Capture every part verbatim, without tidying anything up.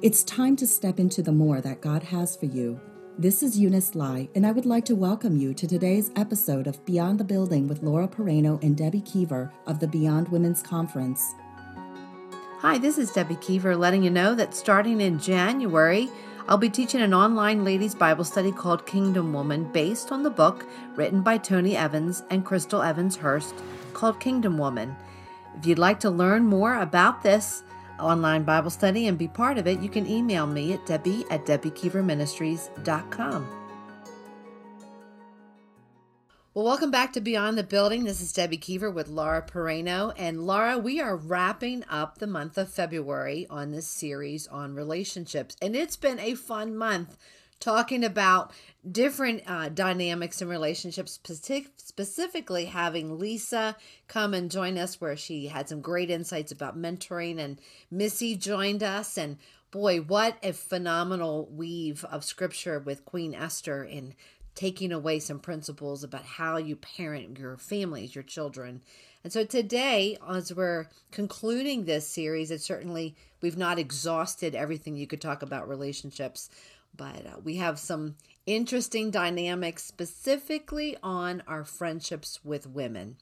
It's time to step into the more that God has for you. This is Eunice Lai, and I would like to welcome you to today's episode of Beyond the Building with Laura Perino and Debbie Kiever of the Beyond Women's Conference. Hi, this is Debbie Kiever letting you know that starting in January, I'll be teaching an online ladies' Bible study called Kingdom Woman, based on the book written by Tony Evans and Crystal Evans Hurst called Kingdom Woman. If you'd like to learn more about this online Bible study and be part of it, you can email me at Debbie at Debbie Keever Ministries dot com. Well, welcome back to Beyond the Building. This is Debbie Kiever with Laura Perino. And Laura, we are wrapping up the month of February on this series on relationships. And it's been a fun month talking about different uh, dynamics in relationships, partic- specifically having Lisa come and join us where she had some great insights about mentoring, and Missy joined us. And boy, what a phenomenal weave of scripture with Queen Esther in taking away some principles about how you parent your families, your children. And so today, as we're concluding this series, it's certainly, we've not exhausted everything you could talk about relationships, but uh, we have some interesting dynamics specifically on our friendships with women.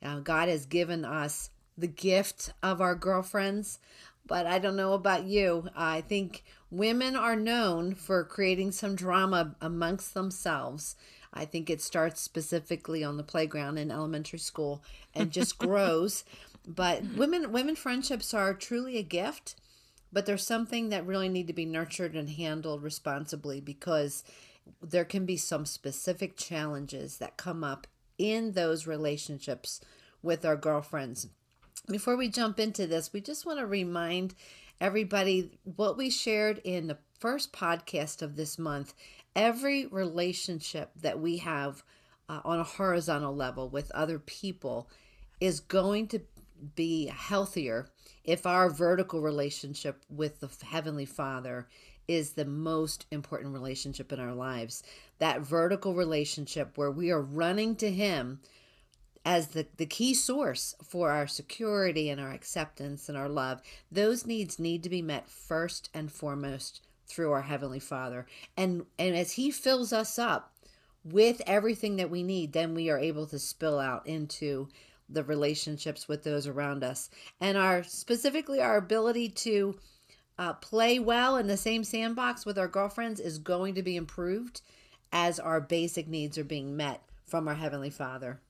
Now, God has given us the gift of our girlfriends, but I don't know about you. I think women are known for creating some drama amongst themselves. I think it starts specifically on the playground in elementary school and just grows. But women, women friendships are truly a gift, but there's something that really need to be nurtured and handled responsibly, because there can be some specific challenges that come up in those relationships with our girlfriends. Before we jump into this, we just want to remind everybody what we shared in the first podcast of this month. Every relationship that we have uh, on a horizontal level with other people is going to be healthier if our vertical relationship with the Heavenly Father is the most important relationship in our lives. That vertical relationship where we are running to Him as the, the key source for our security and our acceptance and our love, those needs need to be met first and foremost through our Heavenly Father. And, and as He fills us up with everything that we need, then we are able to spill out into the relationships with those around us. And our specifically our ability to uh, play well in the same sandbox with our girlfriends is going to be improved as our basic needs are being met from our Heavenly Father.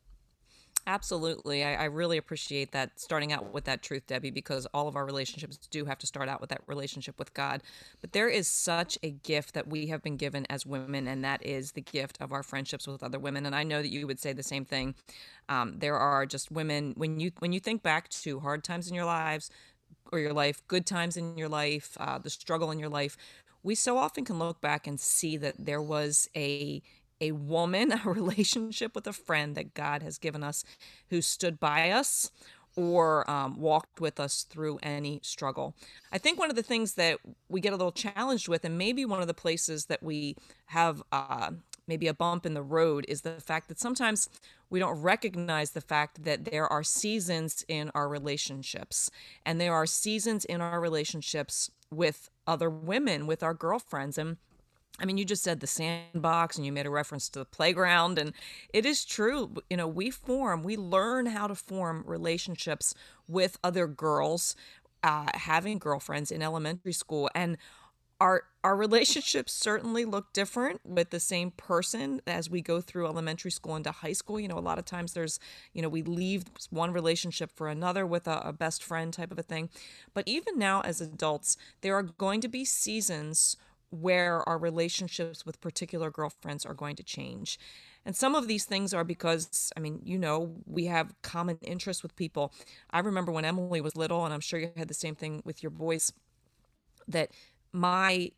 Absolutely. I, I really appreciate that, starting out with that truth, Debbie, because all of our relationships do have to start out with that relationship with God. But there is such a gift that we have been given as women, and that is the gift of our friendships with other women. And I know that you would say the same thing. Um, there are just women, when you when you think back to hard times in your lives or your life, good times in your life, uh, the struggle in your life, we so often can look back and see that there was a a woman, a relationship with a friend that God has given us, who stood by us or um, walked with us through any struggle. I think one of the things that we get a little challenged with, and maybe one of the places that we have uh, maybe a bump in the road, is the fact that sometimes we don't recognize the fact that there are seasons in our relationships, and there are seasons in our relationships with other women, with our girlfriends. And I mean, you just said the sandbox, and you made a reference to the playground, and it is true. You know, we form, we learn how to form relationships with other girls, uh, having girlfriends in elementary school, and our our relationships certainly look different with the same person as we go through elementary school into high school. You know, a lot of times there's, you know, we leave one relationship for another with a, a best friend type of a thing. But even now as adults, there are going to be seasons where our relationships with particular girlfriends are going to change. And some of these things are because, I mean, you know, we have common interests with people. I remember when Emily was little, and I'm sure you had the same thing with your boys, that my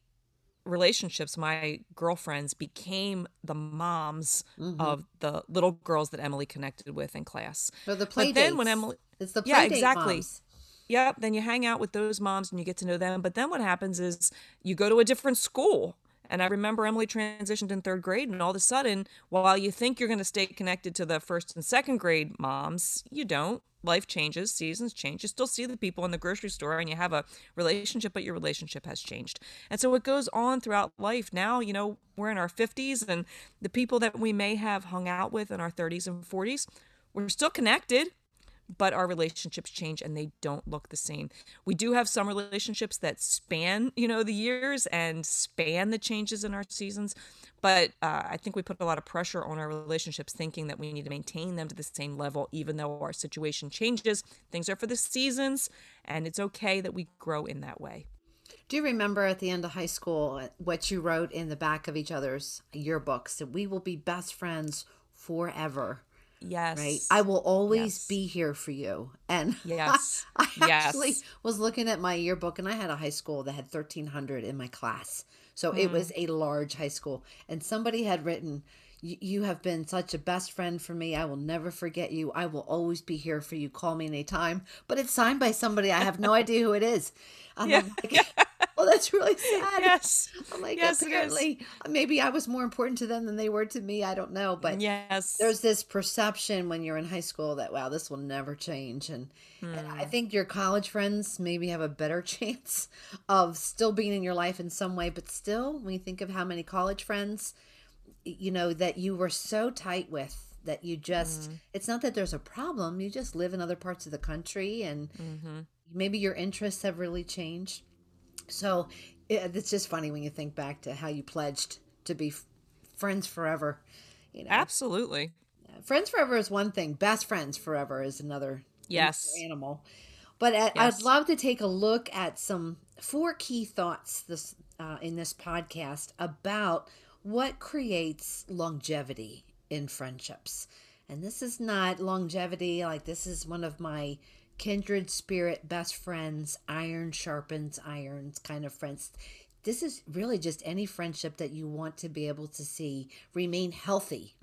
relationships, my girlfriends became the moms mm-hmm. of the little girls that Emily connected with in class. So the play but dates. Then when Emily, it's the play yeah, date exactly. Moms. Yep. Then you hang out with those moms and you get to know them. But then what happens is you go to a different school. And I remember Emily transitioned in third grade, and all of a sudden, while you think you're going to stay connected to the first and second grade moms, you don't. life changes, seasons change. You still see the people in the grocery store and you have a relationship, but your relationship has changed. And so it goes on throughout life. Now, you know, we're in our fifties, and the people that we may have hung out with in our thirties and forties, we're still connected, but our relationships change and they don't look the same. We do have some relationships that span, you know, the years and span the changes in our seasons. But uh, I think we put a lot of pressure on our relationships, thinking that we need to maintain them to the same level, even though our situation changes. Things are for the seasons, and it's okay that we grow in that way. Do you remember at the end of high school what you wrote in the back of each other's yearbooks, that we will be best friends forever? Yes. Right. I will always yes. be here for you. And yes. I, I actually yes. was looking at my yearbook, and I had a high school that had thirteen hundred in my class. So mm. it was a large high school. And somebody had written, you have been such a best friend for me. I will never forget you. I will always be here for you. Call me anytime. But it's signed by somebody. I have no idea who it is. I'm yeah. like, yeah. well, that's really sad. Yes. I'm like, yes, apparently, yes. maybe I was more important to them than they were to me. I don't know. But yes. there's this perception when you're in high school that, wow, this will never change. And, mm. and I think your college friends maybe have a better chance of still being in your life in some way. But still, when you think of how many college friends, you know, that you were so tight with, that you just, mm. it's not that there's a problem. You just live in other parts of the country, and mm-hmm. maybe your interests have really changed. So it, it's just funny when you think back to how you pledged to be f- friends forever. You know, absolutely. Friends forever is one thing. Best friends forever is another yes. animal. But at, yes. I'd love to take a look at some four key thoughts this uh, in this podcast about what creates longevity in friendships. And this is not longevity like this is one of my kindred spirit best friends, iron sharpens irons kind of friends. This is really just any friendship that you want to be able to see remain healthy,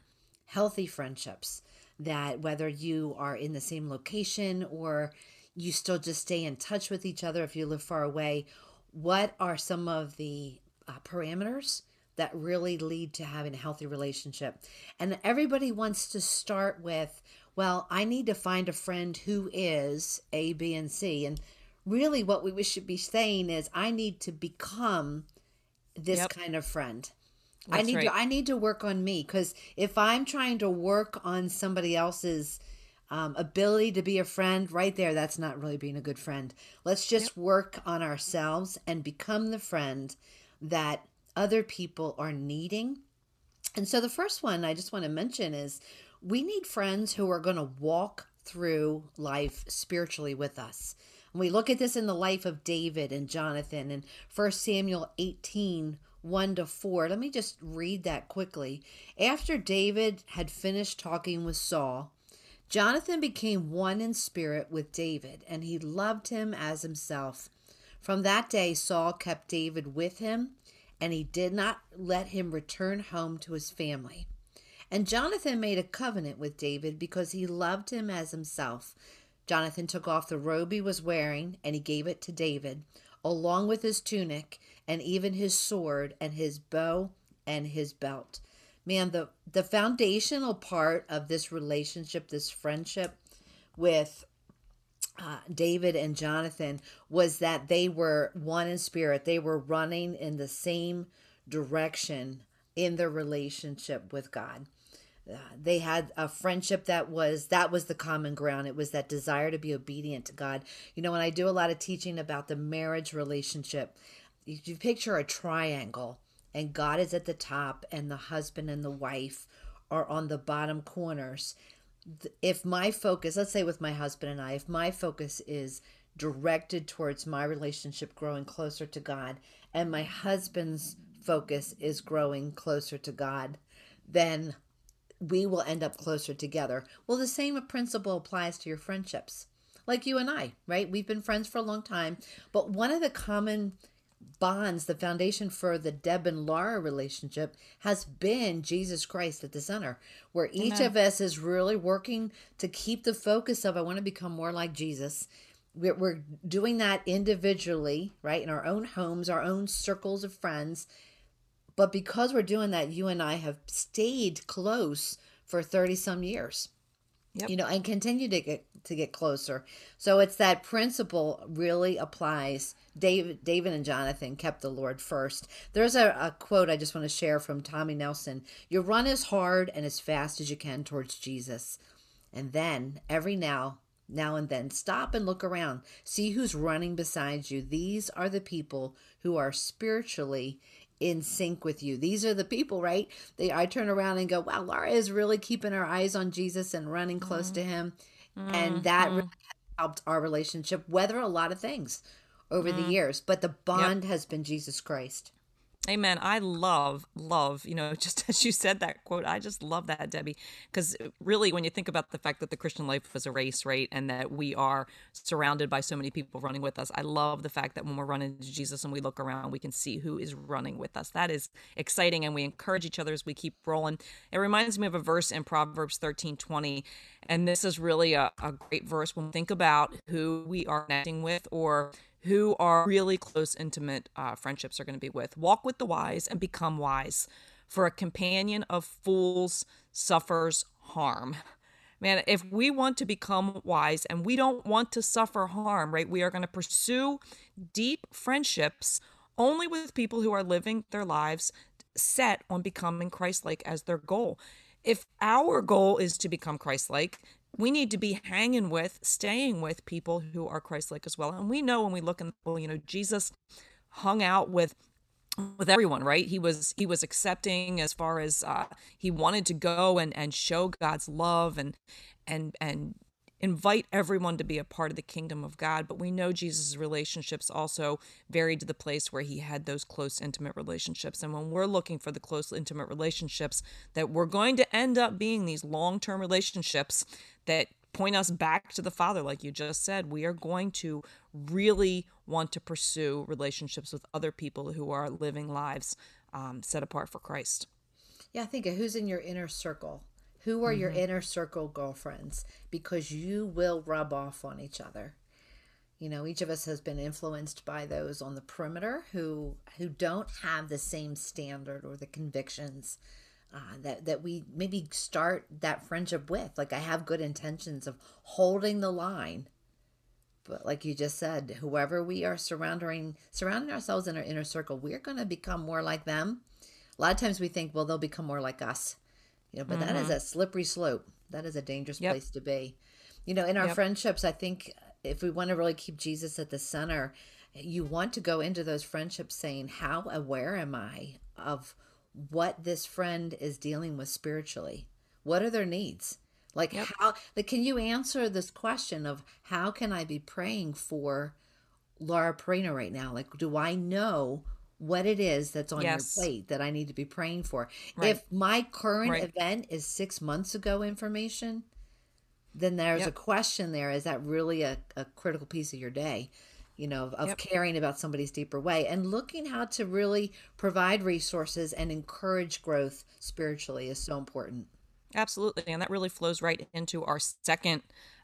healthy friendships, that whether you are in the same location or you still just stay in touch with each other if you live far away. What are some of the uh, parameters that really lead to having a healthy relationship? And everybody wants to start with, well, I need to find a friend who is A, B, and C. And really what we should be saying is, I need to become this yep. kind of friend. That's I need right. to, I need to work on me, because if I'm trying to work on somebody else's um, ability to be a friend, right there, that's not really being a good friend. Let's just yep. work on ourselves and become the friend that other people are needing. And so the first one I just want to mention is, we need friends who are going to walk through life spiritually with us. And we look at this in the life of David and Jonathan in First Samuel eighteen, one to four. Let me just read that quickly. After David had finished talking with Saul, Jonathan became one in spirit with David, and he loved him as himself. From that day, Saul kept David with him, and he did not let him return home to his family. And Jonathan made a covenant with David because he loved him as himself. Jonathan took off the robe he was wearing, and he gave it to David, along with his tunic, and even his sword, and his bow, and his belt. Man, the, the foundational part of this relationship, this friendship with Uh, David and Jonathan, was that they were one in spirit. They were running in the same direction in their relationship with God. Uh, they had a friendship that was, that was the common ground. It was that desire to be obedient to God. You know, when I do a lot of teaching about the marriage relationship, you, you picture a triangle, and God is at the top, and the husband and the wife are on the bottom corners. If my focus, let's say with my husband and I, if my focus is directed towards my relationship growing closer to God, and my husband's focus is growing closer to God, then we will end up closer together. Well, the same principle applies to your friendships. Like you and I, right? We've been friends for a long time, but one of the common bonds, the foundation for the Deb and Laura relationship, has been Jesus Christ at the center, where each Amen. Of us is really working to keep the focus of, I want to become more like Jesus. We're, we're doing that individually, right? In our own homes, our own circles of friends. But because we're doing that, you and I have stayed close for thirty some years. Yep. You know, and continue to get to get closer. So it's that principle really applies. David, David and Jonathan kept the Lord first. There's a, a quote I just want to share from Tommy Nelson. You run as hard and as fast as you can towards Jesus. And then every now, now and then, stop and look around. See who's running beside you. These are the people who are spiritually in sync with you. These are the people, right? They, I turn around and go, wow, Laura is really keeping her eyes on Jesus and running close mm-hmm. to him. Mm-hmm. And that really helped our relationship weather a lot of things over mm-hmm. the years. But the bond yep. has been Jesus Christ. Amen. I love, love, you know, just as you said that quote, I just love that, Debbie, because really when you think about the fact that the Christian life is a race, right, and that we are surrounded by so many people running with us, I love the fact that when we're running to Jesus and we look around, we can see who is running with us. That is exciting, and we encourage each other as we keep rolling. It reminds me of a verse in Proverbs thirteen twenty, and this is really a, a great verse when we think about who we are connecting with or who are really close, intimate uh, friendships are going to be with. Walk with the wise and become wise, for a companion of fools suffers harm. Man, if we want to become wise and we don't want to suffer harm, right, we are going to pursue deep friendships only with people who are living their lives set on becoming Christ-like as their goal. If our goal is to become Christ-like, we need to be hanging with, staying with people who are Christ-like as well. And we know when we look in the Bible, you know, Jesus hung out with with everyone, right? He was he was accepting as far as uh, he wanted to go and, and show God's love and and and invite everyone to be a part of the kingdom of God. But we know Jesus' relationships also varied to the place where he had those close, intimate relationships. And when we're looking for the close, intimate relationships, that we're going to end up being these long-term relationships that point us back to the Father, like you just said, we are going to really want to pursue relationships with other people who are living lives um, set apart for Christ. Yeah, I think of who's in your inner circle. Who are mm-hmm. your inner circle girlfriends? Because you will rub off on each other. You know, each of us has been influenced by those on the perimeter who who don't have the same standard or the convictions uh, that, that we maybe start that friendship with. Like, I have good intentions of holding the line. But like you just said, whoever we are surrounding, surrounding ourselves in our inner circle, we're going to become more like them. A lot of times we think, well, they'll become more like us. You know, but mm-hmm. that is a slippery slope. That is a dangerous yep. place to be. You know, in our yep. friendships, I think if we want to really keep Jesus at the center, you want to go into those friendships saying, how aware am I of what this friend is dealing with spiritually? What are their needs? Like, yep. how, like, can you answer this question of how can I be praying for Laura Perino right now? Like, do I know what it is that's on yes. your plate that I need to be praying for? Right. If my current right. event is six months ago information, then there's yep. a question there. Is that really a, a critical piece of your day, you know, of, of yep. caring about somebody's deeper way and looking how to really provide resources and encourage growth spiritually is so important. Absolutely. And that really flows right into our second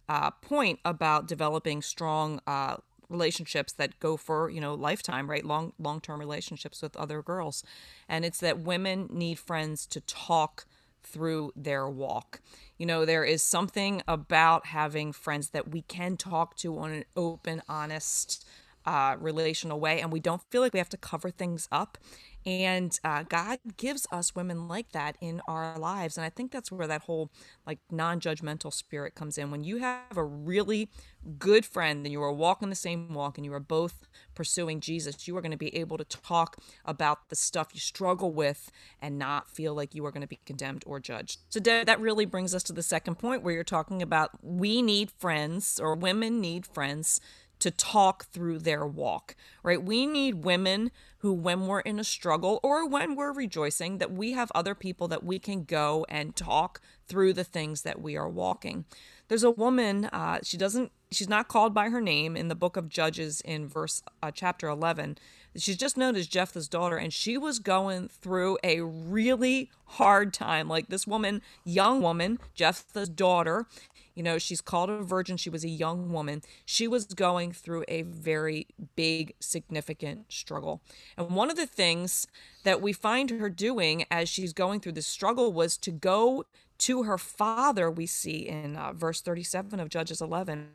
uh, point about developing strong uh relationships that go for, you know, lifetime, right? Long, long-term relationships with other girls. And it's that women need friends to talk through their walk. You know, there is something about having friends that we can talk to on an open, honest, uh, relational way. And we don't feel like we have to cover things up. And uh, God gives us women like that in our lives. And I think that's where that whole like non-judgmental spirit comes in. When you have a really good friend and you are walking the same walk and you are both pursuing Jesus, you are going to be able to talk about the stuff you struggle with and not feel like you are going to be condemned or judged. So that really brings us to the second point where you're talking about we need friends or women need friends to talk through their walk, right? We need women who, when we're in a struggle or when we're rejoicing, that we have other people that we can go and talk through the things that we are walking. There's a woman, uh, she doesn't, she's not called by her name in the book of Judges in verse uh, chapter eleven. She's just known as Jephthah's daughter, and she was going through a really hard time. Like this woman, young woman, Jephthah's daughter, you know, she's called a virgin. She was a young woman. She was going through a very big, significant struggle. And one of the things that we find her doing as she's going through this struggle was to go to her father, we see in uh, verse thirty-seven of Judges eleven,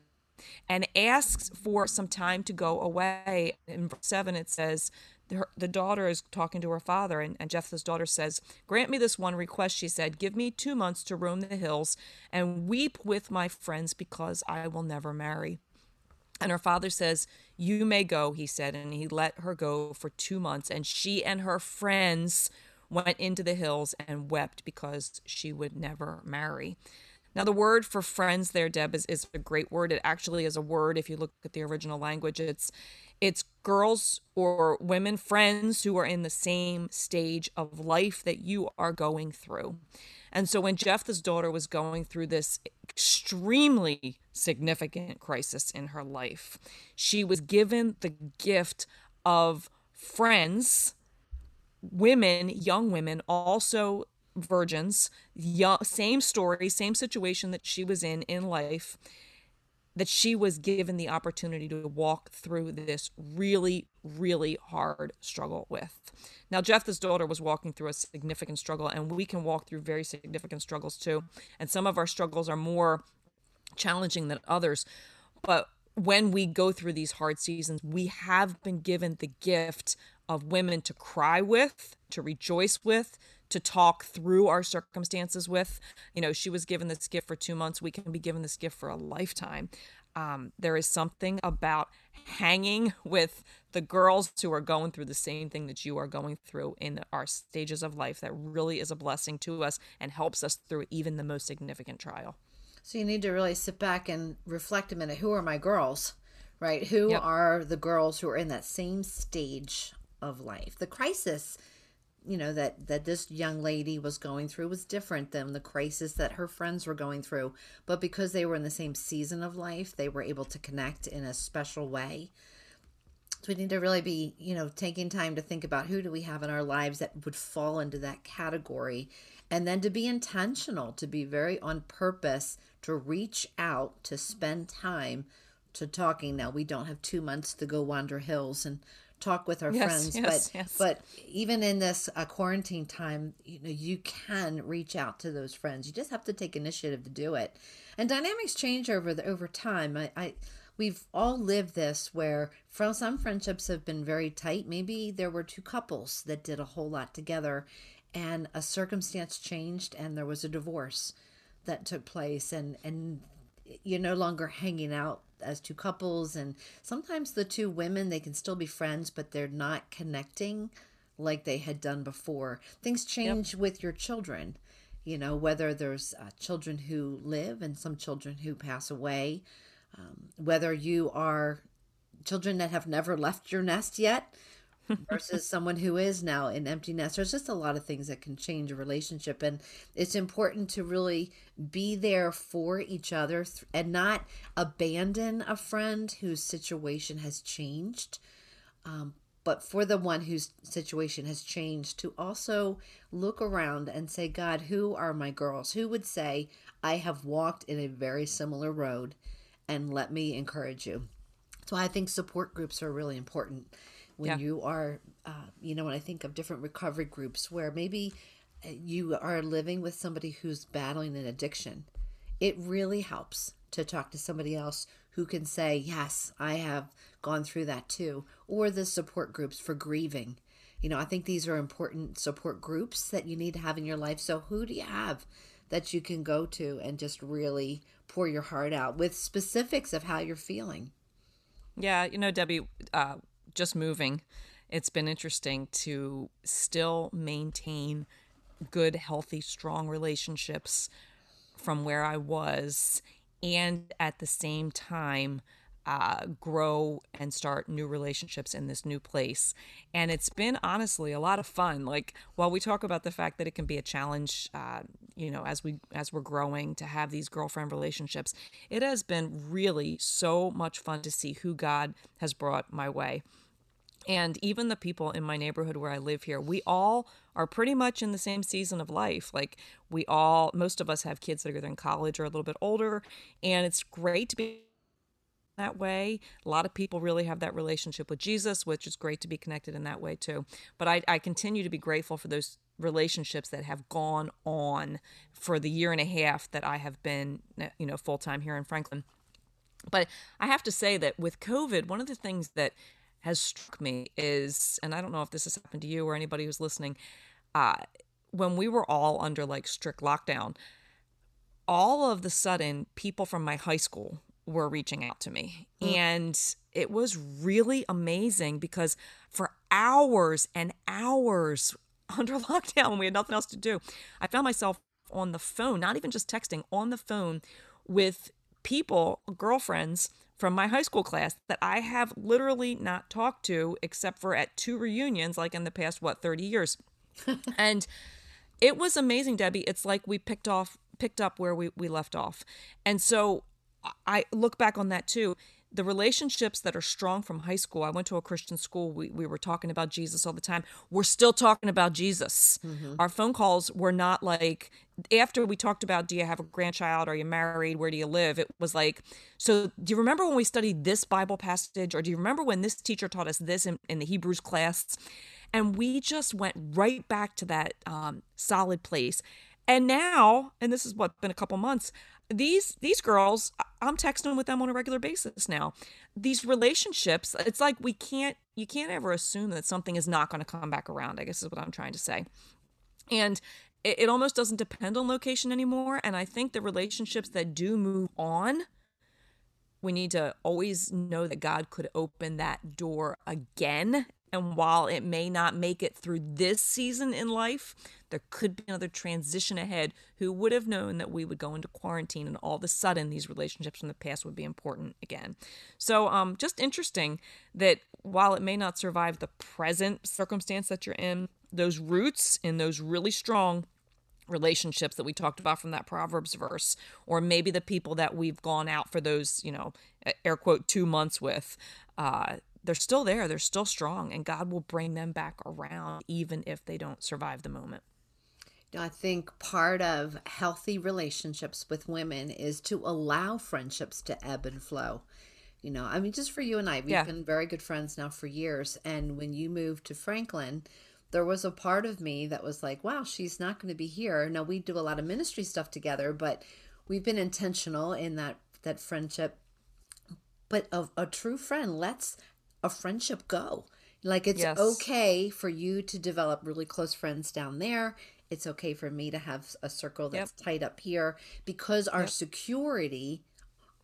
and asks for some time to go away. In verse seven, it says, her, the daughter is talking to her father, and, and Jephthah's daughter says, "Grant me this one request," she said, "give me two months to roam the hills and weep with my friends because I will never marry." And her father says, "You may go," he said, and he let her go for two months. And she and her friends went into the hills and wept because she would never marry. Now, the word for friends there, Deb, is, is a great word. It actually is a word. If you look at the original language, it's it's girls or women friends who are in the same stage of life that you are going through. And so when Jephthah's daughter was going through this extremely significant crisis in her life, she was given the gift of friends, women, young women, also virgins, young, same story, same situation that she was in in life, that she was given the opportunity to walk through this really, really hard struggle with. Now, Jephthah's daughter was walking through a significant struggle, and we can walk through very significant struggles too. And some of our struggles are more challenging than others. But when we go through these hard seasons, we have been given the gift of women to cry with, to rejoice with, to talk through our circumstances with. You know, she was given this gift for two months. We can be given this gift for a lifetime. Um, there is something about hanging with the girls who are going through the same thing that you are going through in our stages of life that really is a blessing to us and helps us through even the most significant trial. So you need to really sit back and reflect a minute. Who are my girls, right? Who yep. are the girls who are in that same stage of life? The crisis, you know, that, that this young lady was going through was different than the crisis that her friends were going through. But because they were in the same season of life, they were able to connect in a special way. So we need to really be, you know, taking time to think about who do we have in our lives that would fall into that category. And then to be intentional, to be very on purpose, to reach out, to spend time to talking. Now, we don't have two months to go wander hills and talk with our yes, friends, yes, but yes. but even in this uh, quarantine time, you know, you can reach out to those friends. You just have to take initiative to do it. And dynamics change over the over time. I, I we've all lived this where from some friendships have been very tight. Maybe there were two couples that did a whole lot together, and a circumstance changed, and there was a divorce that took place, and and you're no longer hanging out as two couples. And sometimes the two women, they can still be friends, but they're not connecting like they had done before. Things change yep. with your children, you know, whether there's uh, children who live and some children who pass away, um, whether you are children that have never left your nest yet versus someone who is now an empty nest. There's just a lot of things that can change a relationship, and it's important to really be there for each other and not abandon a friend whose situation has changed, um, but for the one whose situation has changed to also look around and say, God, who are my girls? Who would say, I have walked in a very similar road, and let me encourage you. That's why I think support groups are really important. When yeah. you are, uh, you know, when I think of different recovery groups where maybe you are living with somebody who's battling an addiction, it really helps to talk to somebody else who can say, yes, I have gone through that too. Or the support groups for grieving. You know, I think these are important support groups that you need to have in your life. So who do you have that you can go to and just really pour your heart out with specifics of how you're feeling? Yeah, you know, Debbie, uh, just moving, it's been interesting to still maintain good, healthy, strong relationships from where I was, and at the same time uh, grow and start new relationships in this new place. And it's been honestly a lot of fun. Like, while we talk about the fact that it can be a challenge, uh, you know, as we as we're growing to have these girlfriend relationships, it has been really so much fun to see who God has brought my way. And even the people in my neighborhood where I live here, we all are pretty much in the same season of life. Like, we all, most of us have kids that are either in college or a little bit older, and it's great to be that way. A lot of people really have that relationship with Jesus, which is great to be connected in that way too. But I, I continue to be grateful for those relationships that have gone on for the year and a half that I have been, you know, full-time here in Franklin. But I have to say that with COVID, one of the things that has struck me is, and I don't know if this has happened to you or anybody who's listening, uh, when we were all under like strict lockdown, all of the sudden people from my high school were reaching out to me. Mm. And it was really amazing because for hours and hours under lockdown, when we had nothing else to do, I found myself on the phone, not even just texting, on the phone with people, girlfriends from my high school class that I have literally not talked to except for at two reunions, like in the past, what, thirty years. And it was amazing, Debbie. It's like we picked off, picked up where we, we left off. And so I look back on that too. The relationships that are strong from high school, I went to a Christian school, we, we were talking about Jesus all the time. We're still talking about Jesus. Mm-hmm. Our phone calls were not like, after we talked about, do you have a grandchild? Are you married? Where do you live? It was like, so do you remember when we studied this Bible passage? Or do you remember when this teacher taught us this in, in the Hebrews class? And we just went right back to that um, solid place. And now, and this is what, been a couple months, These these girls, I'm texting with them on a regular basis now. These relationships, it's like we can't, you can't ever assume that something is not going to come back around, I guess is what I'm trying to say. And it, it almost doesn't depend on location anymore. And I think the relationships that do move on, we need to always know that God could open that door again. And while it may not make it through this season in life, there could be another transition ahead. Who would have known that we would go into quarantine and all of a sudden these relationships from the past would be important again? So um, just interesting that while it may not survive the present circumstance that you're in, those roots and those really strong relationships that we talked about from that Proverbs verse, or maybe the people that we've gone out for those, you know, air quote, two months with, uh, they're still there. They're still strong. And God will bring them back around, even if they don't survive the moment. I think part of healthy relationships with women is to allow friendships to ebb and flow. You know, I mean, just for you and I, we've yeah. been very good friends now for years. And when you moved to Franklin, there was a part of me that was like, wow, she's not going to be here. Now, we do a lot of ministry stuff together, but we've been intentional in that, that friendship. But of a true friend, let's a friendship go. Like, it's yes. okay for you to develop really close friends down there. It's okay for me to have a circle that's yep. tight up here, because our yep. security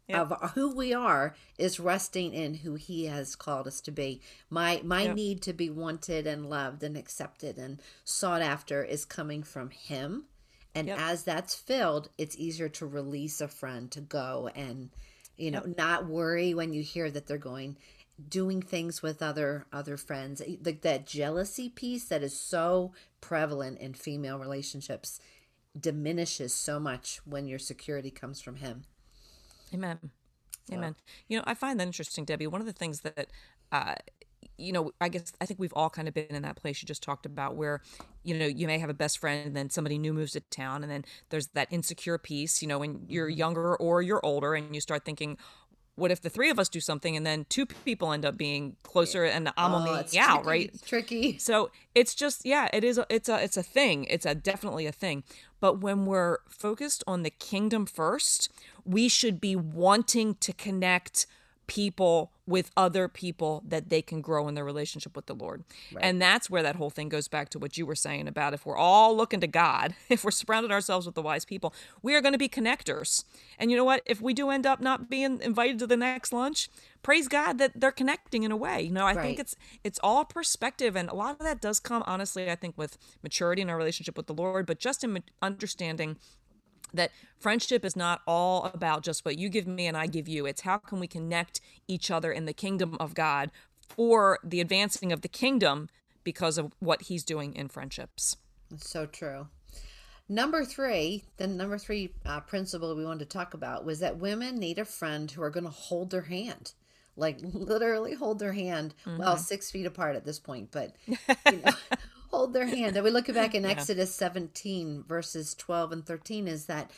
yep. of who we are is resting in who He has called us to be. My my yep. need to be wanted and loved and accepted and sought after is coming from Him. And yep. as that's filled, it's easier to release a friend to go and, you know, yep. not worry when you hear that they're going doing things with other other friends. Like that jealousy piece that is so prevalent in female relationships diminishes so much when your security comes from Him. Amen. So. Amen. You know, I find that interesting, Debbie. One of the things that, uh, you know, I guess I think we've all kind of been in that place you just talked about where, you know, you may have a best friend and then somebody new moves to town and then there's that insecure piece, you know, when you're younger or you're older and you start thinking, what if the three of us do something and then two people end up being closer and I'm oh, on the out, right? It's tricky. So it's just, yeah, it is. A, it's a, it's a thing. It's a definitely a thing. But when we're focused on the kingdom first, we should be wanting to connect people with other people that they can grow in their relationship with the Lord. Right. And that's where that whole thing goes back to what you were saying about if we're all looking to God, if we're surrounded ourselves with the wise people, we are going to be connectors. And you know what? If we do end up not being invited to the next lunch, praise God that they're connecting in a way. You know, I right. think it's it's all perspective. And a lot of that does come, honestly, I think with maturity in our relationship with the Lord, but just in understanding that friendship is not all about just what you give me and I give you. It's how can we connect each other in the kingdom of God for the advancing of the kingdom because of what He's doing in friendships. That's so true. Number three, the number three uh, principle we wanted to talk about was that women need a friend who are going to hold their hand, like literally hold their hand. Mm-hmm. Well, six feet apart at this point, but you know, hold their hand. And we look back in yeah. Exodus seventeen, verses twelve and thirteen, is that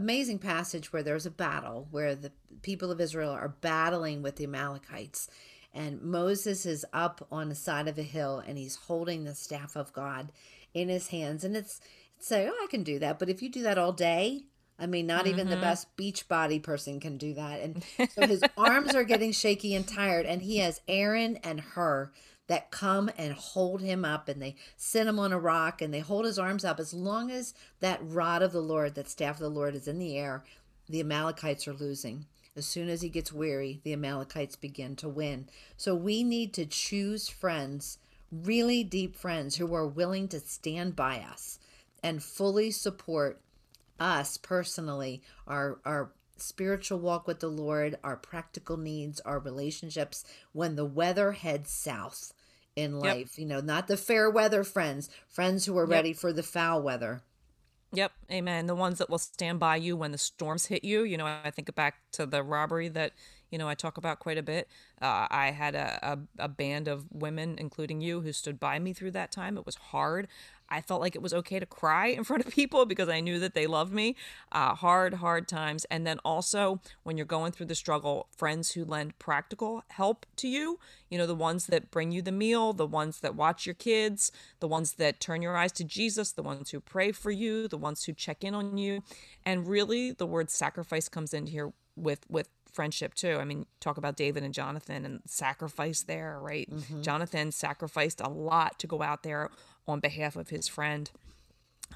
amazing passage where there's a battle, where the people of Israel are battling with the Amalekites. And Moses is up on the side of a hill and he's holding the staff of God in his hands. And it's, it's say, oh, I can do that. But if you do that all day, I mean, not mm-hmm. even the best beach body person can do that. And so his arms are getting shaky and tired. And he has Aaron and Hur that come and hold him up, and they sit him on a rock and they hold his arms up. As long as that rod of the Lord, that staff of the Lord is in the air, the Amalekites are losing. As soon as he gets weary, the Amalekites begin to win. So we need to choose friends, really deep friends who are willing to stand by us and fully support us personally, our our spiritual walk with the Lord, our practical needs, our relationships, when the weather heads south in life. Yep. You know, not the fair weather friends, friends who are yep. ready for the foul weather. Yep. Amen. The ones that will stand by you when the storms hit you. You know, I think back to the robbery that, you know, I talk about quite a bit. Uh, I had a, a, a band of women, including you, who stood by me through that time. It was hard. I felt like it was okay to cry in front of people because I knew that they loved me. Uh, hard, hard times. And then also when you're going through the struggle, friends who lend practical help to you, you know, the ones that bring you the meal, the ones that watch your kids, the ones that turn your eyes to Jesus, the ones who pray for you, the ones who check in on you. And really the word sacrifice comes in here with, with, friendship too. I mean, talk about David and Jonathan and sacrifice there, right? Mm-hmm. Jonathan sacrificed a lot to go out there on behalf of his friend.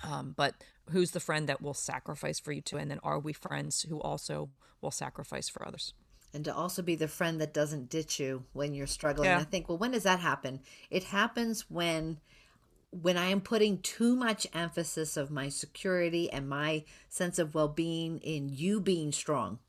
Um, but who's the friend that will sacrifice for you too? And then are we friends who also will sacrifice for others? And to also be the friend that doesn't ditch you when you're struggling. Yeah. I think, well, when does that happen? It happens when when I am putting too much emphasis of my security and my sense of well-being in you being strong.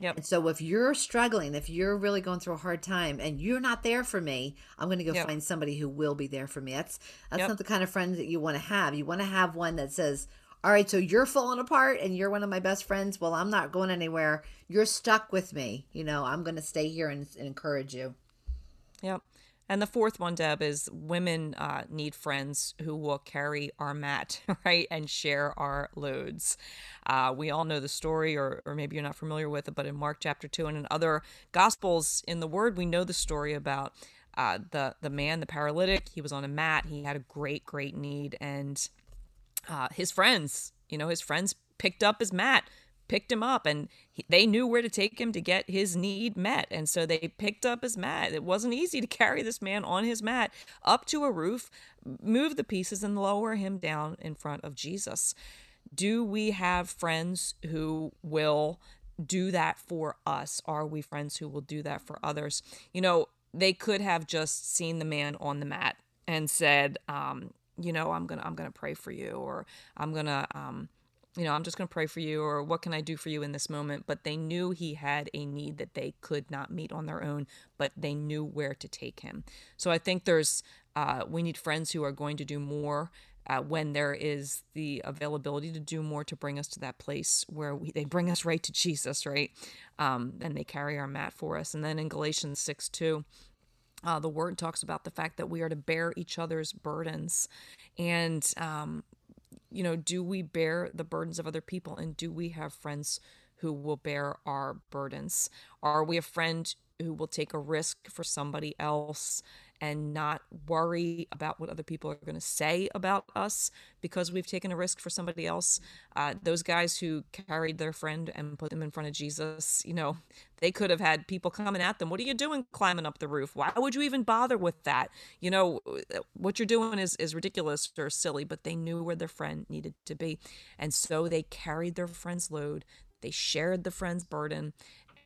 Yep. And so if you're struggling, if you're really going through a hard time and you're not there for me, I'm going to go yep. find somebody who will be there for me. That's that's yep. not the kind of friend that you want to have. You want to have one that says, all right, so you're falling apart and you're one of my best friends. Well, I'm not going anywhere. You're stuck with me. You know, I'm going to stay here and, and encourage you. Yep. And the fourth one, Deb, is women uh, need friends who will carry our mat, right, and share our loads. Uh, we all know the story, or, or maybe you're not familiar with it, but in Mark chapter two and in other Gospels in the Word, we know the story about uh, the, the man, the paralytic. He was on a mat. He had a great, great need. And uh, his friends, you know, his friends picked up his mat, picked him up, and he, they knew where to take him to get his need met. And so they picked up his mat. It wasn't easy to carry this man on his mat up to a roof, move the pieces, and lower him down in front of Jesus. Do we have friends who will do that for us? Are we friends who will do that for others? You know, they could have just seen the man on the mat and said, um, you know, I'm going to, I'm going to pray for you, or I'm going to, um, you know, I'm just going to pray for you, or what can I do for you in this moment? But they knew he had a need that they could not meet on their own, but they knew where to take him. So I think there's, uh, we need friends who are going to do more uh, when there is the availability to do more, to bring us to that place where we, they bring us right to Jesus, right? Um, and they carry our mat for us. And then in Galatians six two, uh, the word talks about the fact that we are to bear each other's burdens. And, um, you know, do we bear the burdens of other people, and do we have friends who will bear our burdens? Are we a friend who will take a risk for somebody else and not worry about what other people are going to say about us because we've taken a risk for somebody else? Uh, those guys who carried their friend and put them in front of Jesus, you know, they could have had people coming at them. What are you doing climbing up the roof? Why would you even bother with that? You know, what you're doing is, is ridiculous or silly, but they knew where their friend needed to be. And so they carried their friend's load. They shared the friend's burden.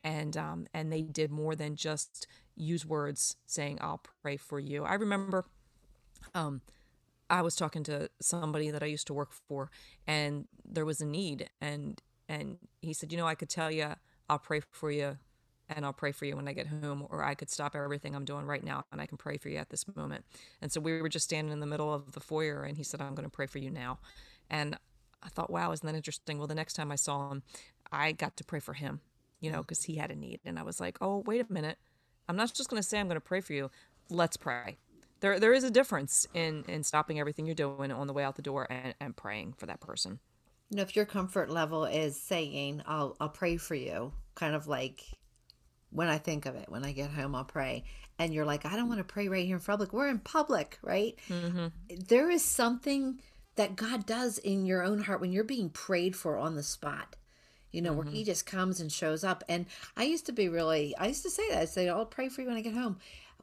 And um, and they did more than just use words saying, I'll pray for you. I remember um, I was talking to somebody that I used to work for, and there was a need. And and he said, you know, I could tell you, I'll pray for you, and I'll pray for you when I get home, or I could stop everything I'm doing right now, and I can pray for you at this moment. And so we were just standing in the middle of the foyer, and he said, I'm going to pray for you now. And I thought, wow, isn't that interesting? Well, the next time I saw him, I got to pray for him, you know, because he had a need. And I was like, oh, wait a minute. I'm not just going to say I'm going to pray for you. Let's pray. There, there is a difference in, in stopping everything you're doing on the way out the door and, and praying for that person. you know, if your comfort level is saying, I'll, I'll pray for you, kind of like when I think of it, when I get home, I'll pray. And you're like, I don't want to pray right here in public. We're in public, right? Mm-hmm. There is something that God does in your own heart when you're being prayed for on the spot, you know, mm-hmm. where he just comes and shows up. And I used to be really, I used to say that. I say, I'll pray for you when I get home.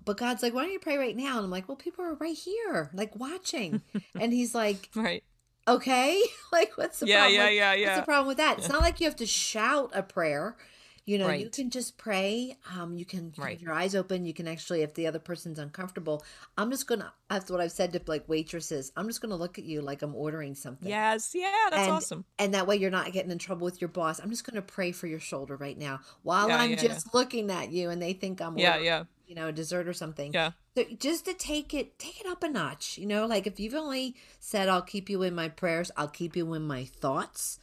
But God's like, why don't you pray right now? And I'm like, well, people are right here, like watching. And he's like, right. Okay. Like, what's the yeah, problem? Yeah, like, yeah, yeah. What's the problem with that? It's yeah. not like you have to shout a prayer. You know, right. you can just pray. Um, you can right. keep your eyes open. You can actually, if the other person's uncomfortable, I'm just going to, that's what I've said to like waitresses, I'm just going to look at you like I'm ordering something. Yes. Yeah. That's and, awesome. And that way you're not getting in trouble with your boss. I'm just going to pray for your shoulder right now while yeah, I'm yeah, just yeah. looking at you and they think I'm, yeah, ordering, yeah. you know, a dessert or something. Yeah. So just to take it, take it up a notch, you know, like if you've only said, I'll keep you in my prayers, I'll keep you in my thoughts.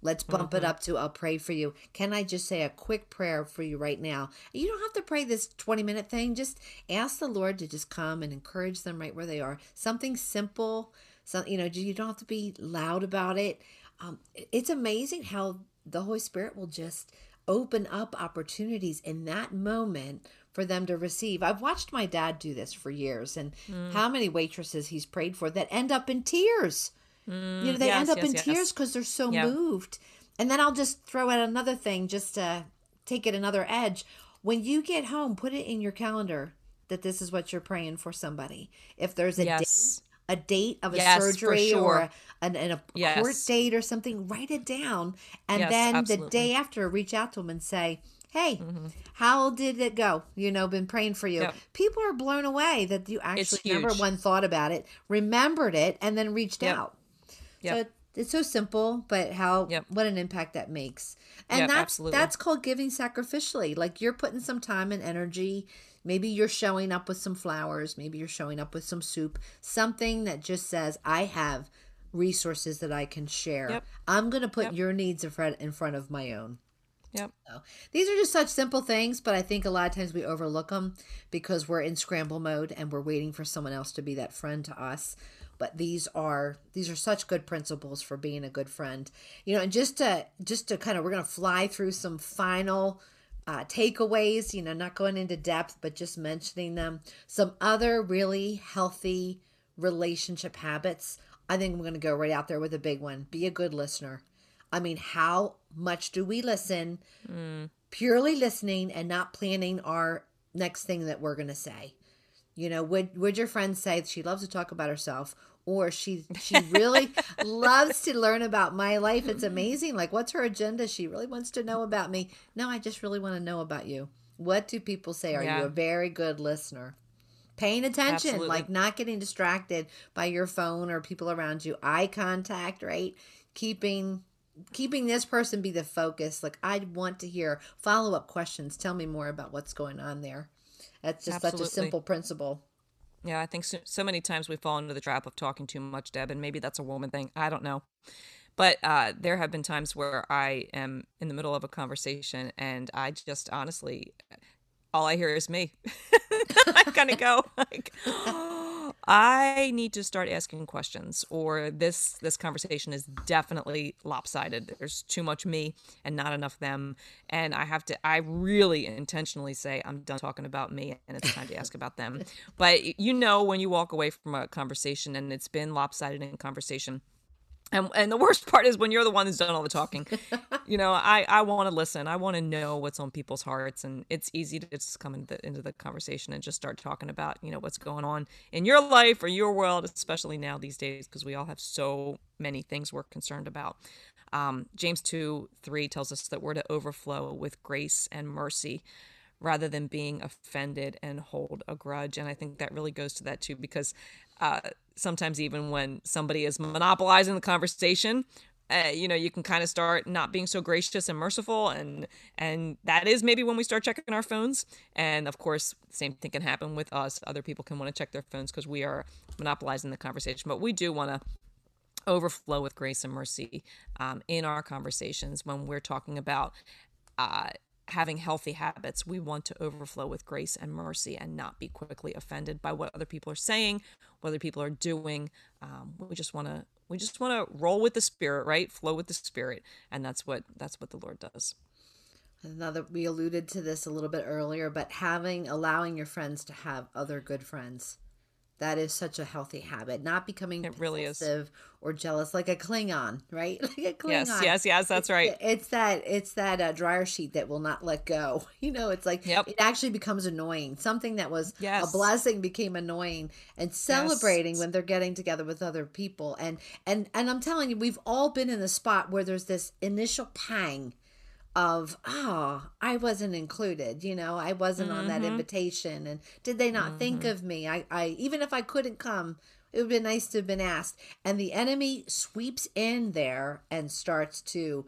Let's bump mm-hmm. it up to, I'll pray for you. Can I just say a quick prayer for you right now? You don't have to pray this twenty minute thing. Just ask the Lord to just come and encourage them right where they are. Something simple. Some, you know, you don't have to be loud about it. Um, it's amazing how the Holy Spirit will just open up opportunities in that moment for them to receive. I've watched my dad do this for years, and mm. how many waitresses he's prayed for that end up in tears. Mm, you know, they yes, end up yes, in yes. tears because they're so yeah. moved. And then I'll just throw out another thing just to take it another edge. When you get home, put it in your calendar that this is what you're praying for somebody. If there's a yes. date, a date of a yes, surgery sure. or a, an, an, a yes. court date or something, write it down. And yes, then absolutely. the day after, reach out to them and say, hey, mm-hmm. how did it go? You know, been praying for you. Yep. People are blown away that you actually, number one, thought about it, remembered it, and then reached yep. out. Yep. So it's so simple, but how yep. what an impact that makes. And yep, that's absolutely. that's called giving sacrificially. Like you're putting some time and energy. Maybe you're showing up with some flowers. Maybe you're showing up with some soup. Something that just says, I have resources that I can share. Yep. I'm going to put yep. your needs in front, in front of my own. Yep. So these are just such simple things, but I think a lot of times we overlook them because we're in scramble mode and we're waiting for someone else to be that friend to us. But these are these are such good principles for being a good friend, you know. And just to just to kind of, we're going to fly through some final uh, takeaways, you know, not going into depth, but just mentioning them. Some other really healthy relationship habits. I think I'm going to go right out there with a big one. Be a good listener. I mean, how much do we listen? Mm. Purely listening and not planning our next thing that we're going to say. You know, would would your friend say she loves to talk about herself, or she she really loves to learn about my life? It's amazing. Like, what's her agenda? She really wants to know about me. No, I just really want to know about you. What do people say? Are yeah. you a very good listener? Paying attention, Absolutely. like not getting distracted by your phone or people around you. Eye contact, right? Keeping... Keeping this person be the focus. Like, I want to hear follow-up questions. Tell me more about what's going on there. That's just Absolutely. such a simple principle. Yeah, I think so, so many times we fall into the trap of talking too much, Deb, and maybe that's a woman thing. I don't know. But uh, there have been times where I am in the middle of a conversation and I just honestly, all I hear is me. I kind of go like, I need to start asking questions, or this this conversation is definitely lopsided. There's too much me and not enough them. And I have to, I really intentionally say, I'm done talking about me and it's time to ask about them. But you know, when you walk away from a conversation and it's been lopsided in conversation, And, and the worst part is when you're the one who's done all the talking. You know, I, I want to listen. I want to know what's on people's hearts. And it's easy to just come into the, into the conversation and just start talking about, you know, what's going on in your life or your world, especially now these days, because we all have so many things we're concerned about. Um, James two three tells us that we're to overflow with grace and mercy rather than being offended and hold a grudge. And I think that really goes to that, too, because uh, sometimes even when somebody is monopolizing the conversation, uh, you know, you can kind of start not being so gracious and merciful. And and that is maybe when we start checking our phones. And of course, same thing can happen with us. Other people can want to check their phones because we are monopolizing the conversation. But we do want to overflow with grace and mercy um, in our conversations when we're talking about uh, having healthy habits, we want to overflow with grace and mercy and not be quickly offended by what other people are saying, what other people are doing. Um, we just want to we just want to roll with the Spirit, right? Flow with the Spirit, and that's what that's what the Lord does. Another, we alluded to this a little bit earlier, but having allowing your friends to have other good friends, that is such a healthy habit. Not becoming it really possessive is. Or jealous, like a Klingon, right? Like a Klingon. Yes, yes, yes, that's right. It's, it's that it's that uh, dryer sheet that will not let go. You know, it's like yep. It actually becomes annoying. Something that was yes. a blessing became annoying. And celebrating yes. when they're getting together with other people. And and and I'm telling you, we've all been in the spot where there's this initial pang of, oh, I wasn't included, you know, I wasn't mm-hmm. on that invitation. And did they not mm-hmm. think of me? I, I, even if I couldn't come, it would have been nice to have been asked. And the enemy sweeps in there and starts to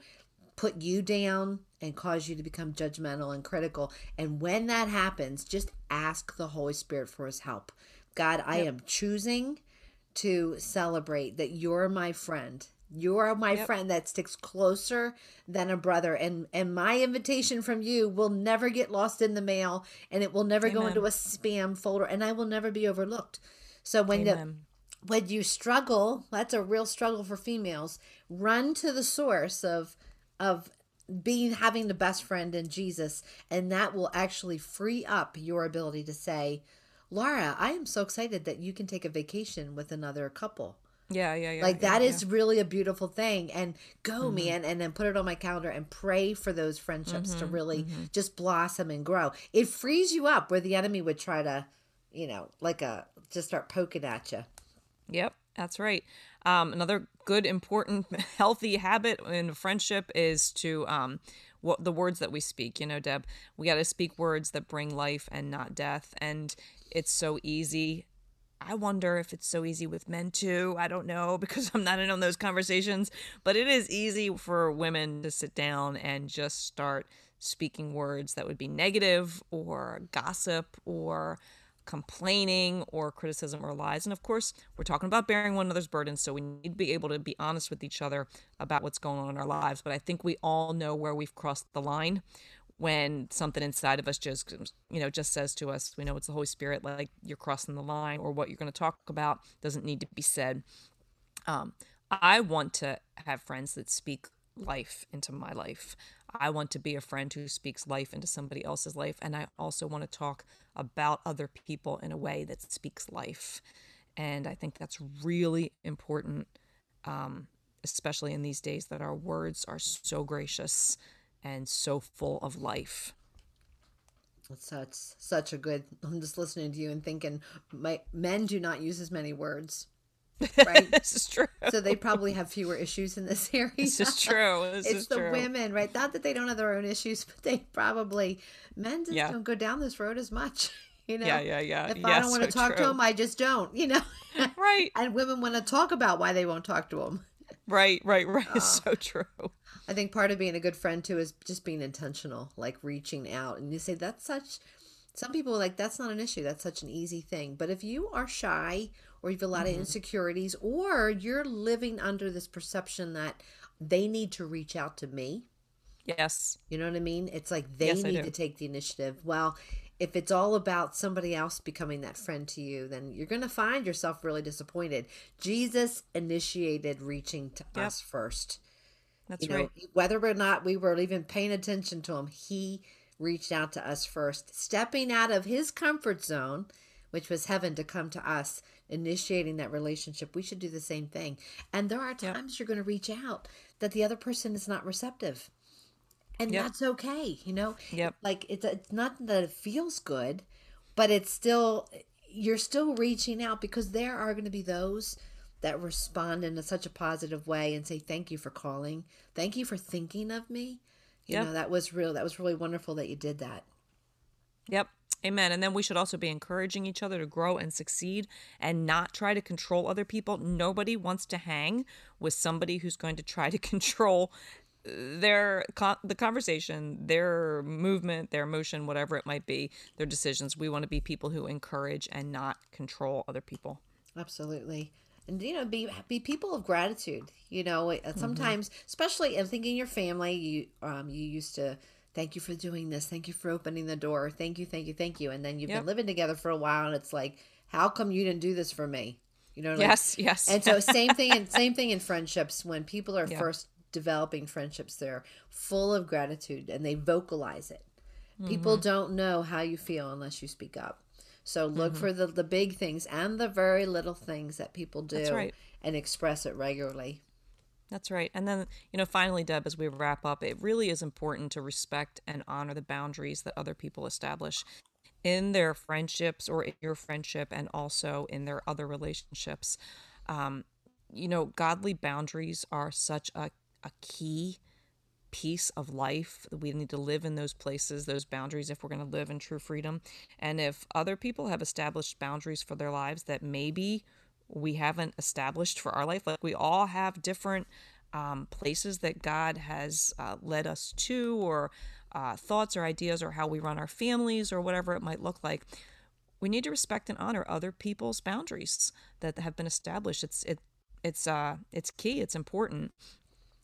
put you down and cause you to become judgmental and critical. And when that happens, just ask the Holy Spirit for his help. God, yep. I am choosing to celebrate that you're my friend. You are my yep. friend that sticks closer than a brother. And and my invitation from you will never get lost in the mail, and it will never Amen. Go into a spam folder, and I will never be overlooked. So when the, when you struggle, that's a real struggle for females, run to the source of of being having the best friend in Jesus, and that will actually free up your ability to say, Laura, I am so excited that you can take a vacation with another couple. Yeah, yeah, yeah. Like that yeah, is yeah. really a beautiful thing. And go, mm-hmm. man, and then put it on my calendar and pray for those friendships mm-hmm, to really mm-hmm. just blossom and grow. It frees you up where the enemy would try to, you know, like a just start poking at you. Yep, that's right. Um, another good, important, healthy habit in friendship is to um, what the words that we speak. You know, Deb, we got to speak words that bring life and not death. And it's so easy. I wonder if it's so easy with men too. I don't know, because I'm not in on those conversations, but it is easy for women to sit down and just start speaking words that would be negative or gossip or complaining or criticism or lies. And of course, we're talking about bearing one another's burdens, so we need to be able to be honest with each other about what's going on in our lives. But I think we all know where we've crossed the line. When something inside of us just, you know, just says to us, we know it's the Holy Spirit, like you're crossing the line, or what you're going to talk about doesn't need to be said. Um, I want to have friends that speak life into my life. I want to be a friend who speaks life into somebody else's life. And I also want to talk about other people in a way that speaks life. And I think that's really important, um, especially in these days that our words are so gracious and so full of life. That's such, such a good, I'm just listening to you and thinking, my men do not use as many words, right? This is true. So they probably have fewer issues in this area. This is true. This it's is the true. Women, right? Not that they don't have their own issues, but they probably, men just yeah. don't go down this road as much. You know, yeah, yeah, yeah. If yeah, I don't want to so talk true. To them, I just don't, you know? Right. And women want to talk about why they won't talk to them. Right, right, right. It's uh, so true. I think part of being a good friend too is just being intentional, like reaching out. And you say, that's such, some people are like, that's not an issue. That's such an easy thing. But if you are shy or you have a lot mm-hmm. of insecurities, or you're living under this perception that they need to reach out to me. Yes. You know what I mean? It's like they yes, need to take the initiative. Well, if it's all about somebody else becoming that friend to you, then you're going to find yourself really disappointed. Jesus initiated reaching to yep. us first. That's you know, right. Whether or not we were even paying attention to him, he reached out to us first, stepping out of his comfort zone, which was heaven, to come to us, initiating that relationship. We should do the same thing. And there are times yep. you're going to reach out that the other person is not receptive. And yep. that's okay, you know? Yep. Like, it's, it's not that it feels good, but it's still, you're still reaching out, because there are going to be those that respond in such a positive way and say, thank you for calling. Thank you for thinking of me. You yep. know, that was real. That was really wonderful that you did that. Yep. Amen. And then we should also be encouraging each other to grow and succeed and not try to control other people. Nobody wants to hang with somebody who's going to try to control their the conversation, their movement, their emotion, whatever it might be, their decisions. We want to be people who encourage and not control other people. Absolutely. And, you know, be be people of gratitude. You know, sometimes, mm-hmm. especially in thinking your family, you um you used to thank you for doing this. Thank you for opening the door. Thank you, thank you, thank you. And then you've yep. been living together for a while, and it's like, how come you didn't do this for me? You know, like, yes, yes. And so same thing, and same thing in friendships. When people are yep. first developing friendships, they're full of gratitude and they vocalize it. Mm-hmm. People don't know how you feel unless you speak up. So look mm-hmm. for the, the big things and the very little things that people do. That's right. And express it regularly. That's right. And then, you know, finally, Deb, as we wrap up, it really is important to respect and honor the boundaries that other people establish in their friendships or in your friendship, and also in their other relationships. Um, you know, godly boundaries are such a, a key piece of life. We need to live in those places, those boundaries, if we're going to live in true freedom. And if other people have established boundaries for their lives that maybe we haven't established for our life, like we all have different um, places that God has uh, led us to, or uh, thoughts or ideas, or how we run our families, or whatever it might look like. We need to respect and honor other people's boundaries that have been established. It's it it's uh it's key. It's important.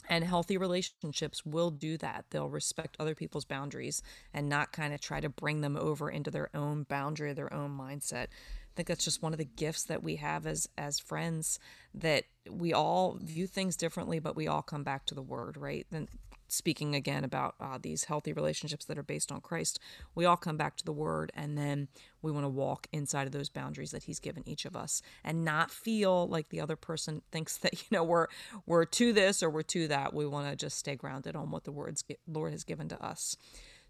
And healthy relationships will do that. They'll respect other people's boundaries and not kind of try to bring them over into their own boundary, their own mindset. I think that's just one of the gifts that we have as as friends, that we all view things differently, but we all come back to the word, right? And speaking again about uh, these healthy relationships that are based on Christ, we all come back to the word, and then we want to walk inside of those boundaries that he's given each of us, and not feel like the other person thinks that, you know, we're we're to this or we're to that. We want to just stay grounded on what the words Lord has given to us.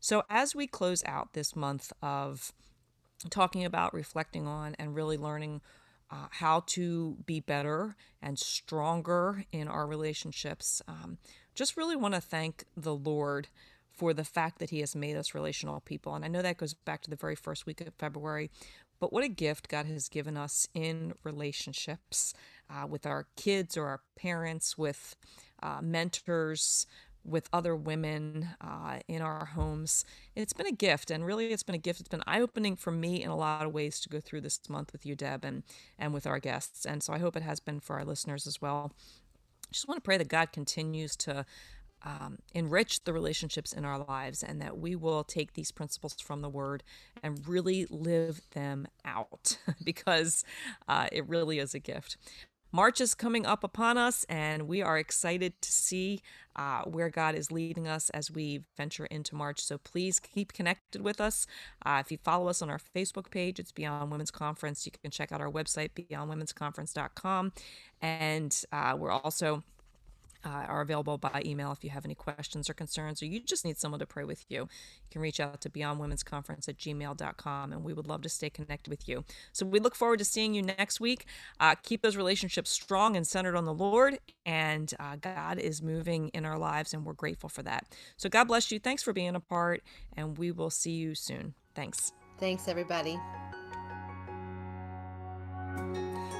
So as we close out this month of talking about, reflecting on, and really learning uh, how to be better and stronger in our relationships, um, just really want to thank the Lord for the fact that he has made us relational people. And I know that goes back to the very first week of February, but what a gift God has given us in relationships uh, with our kids or our parents, with uh, mentors, with other women uh, in our homes. It's been a gift, and really it's been a gift. It's been eye-opening for me in a lot of ways to go through this month with you, Deb, and, and with our guests. And so I hope it has been for our listeners as well. Just want to pray that God continues to um, enrich the relationships in our lives, and that we will take these principles from the word and really live them out, because uh, it really is a gift. March is coming up upon us, and we are excited to see uh, where God is leading us as we venture into March. So please keep connected with us. Uh, if you follow us on our Facebook page, it's Beyond Women's Conference. You can check out our website, beyond women's conference dot com. And uh, we're also uh, are available by email if you have any questions or concerns, or you just need someone to pray with you. You can reach out to beyond women's conference at gmail dot com, and we would love to stay connected with you. So we look forward to seeing you next week. Uh, keep those relationships strong and centered on the Lord, and uh, God is moving in our lives, and we're grateful for that. So God bless you. Thanks for being a part, and we will see you soon. Thanks. Thanks, everybody.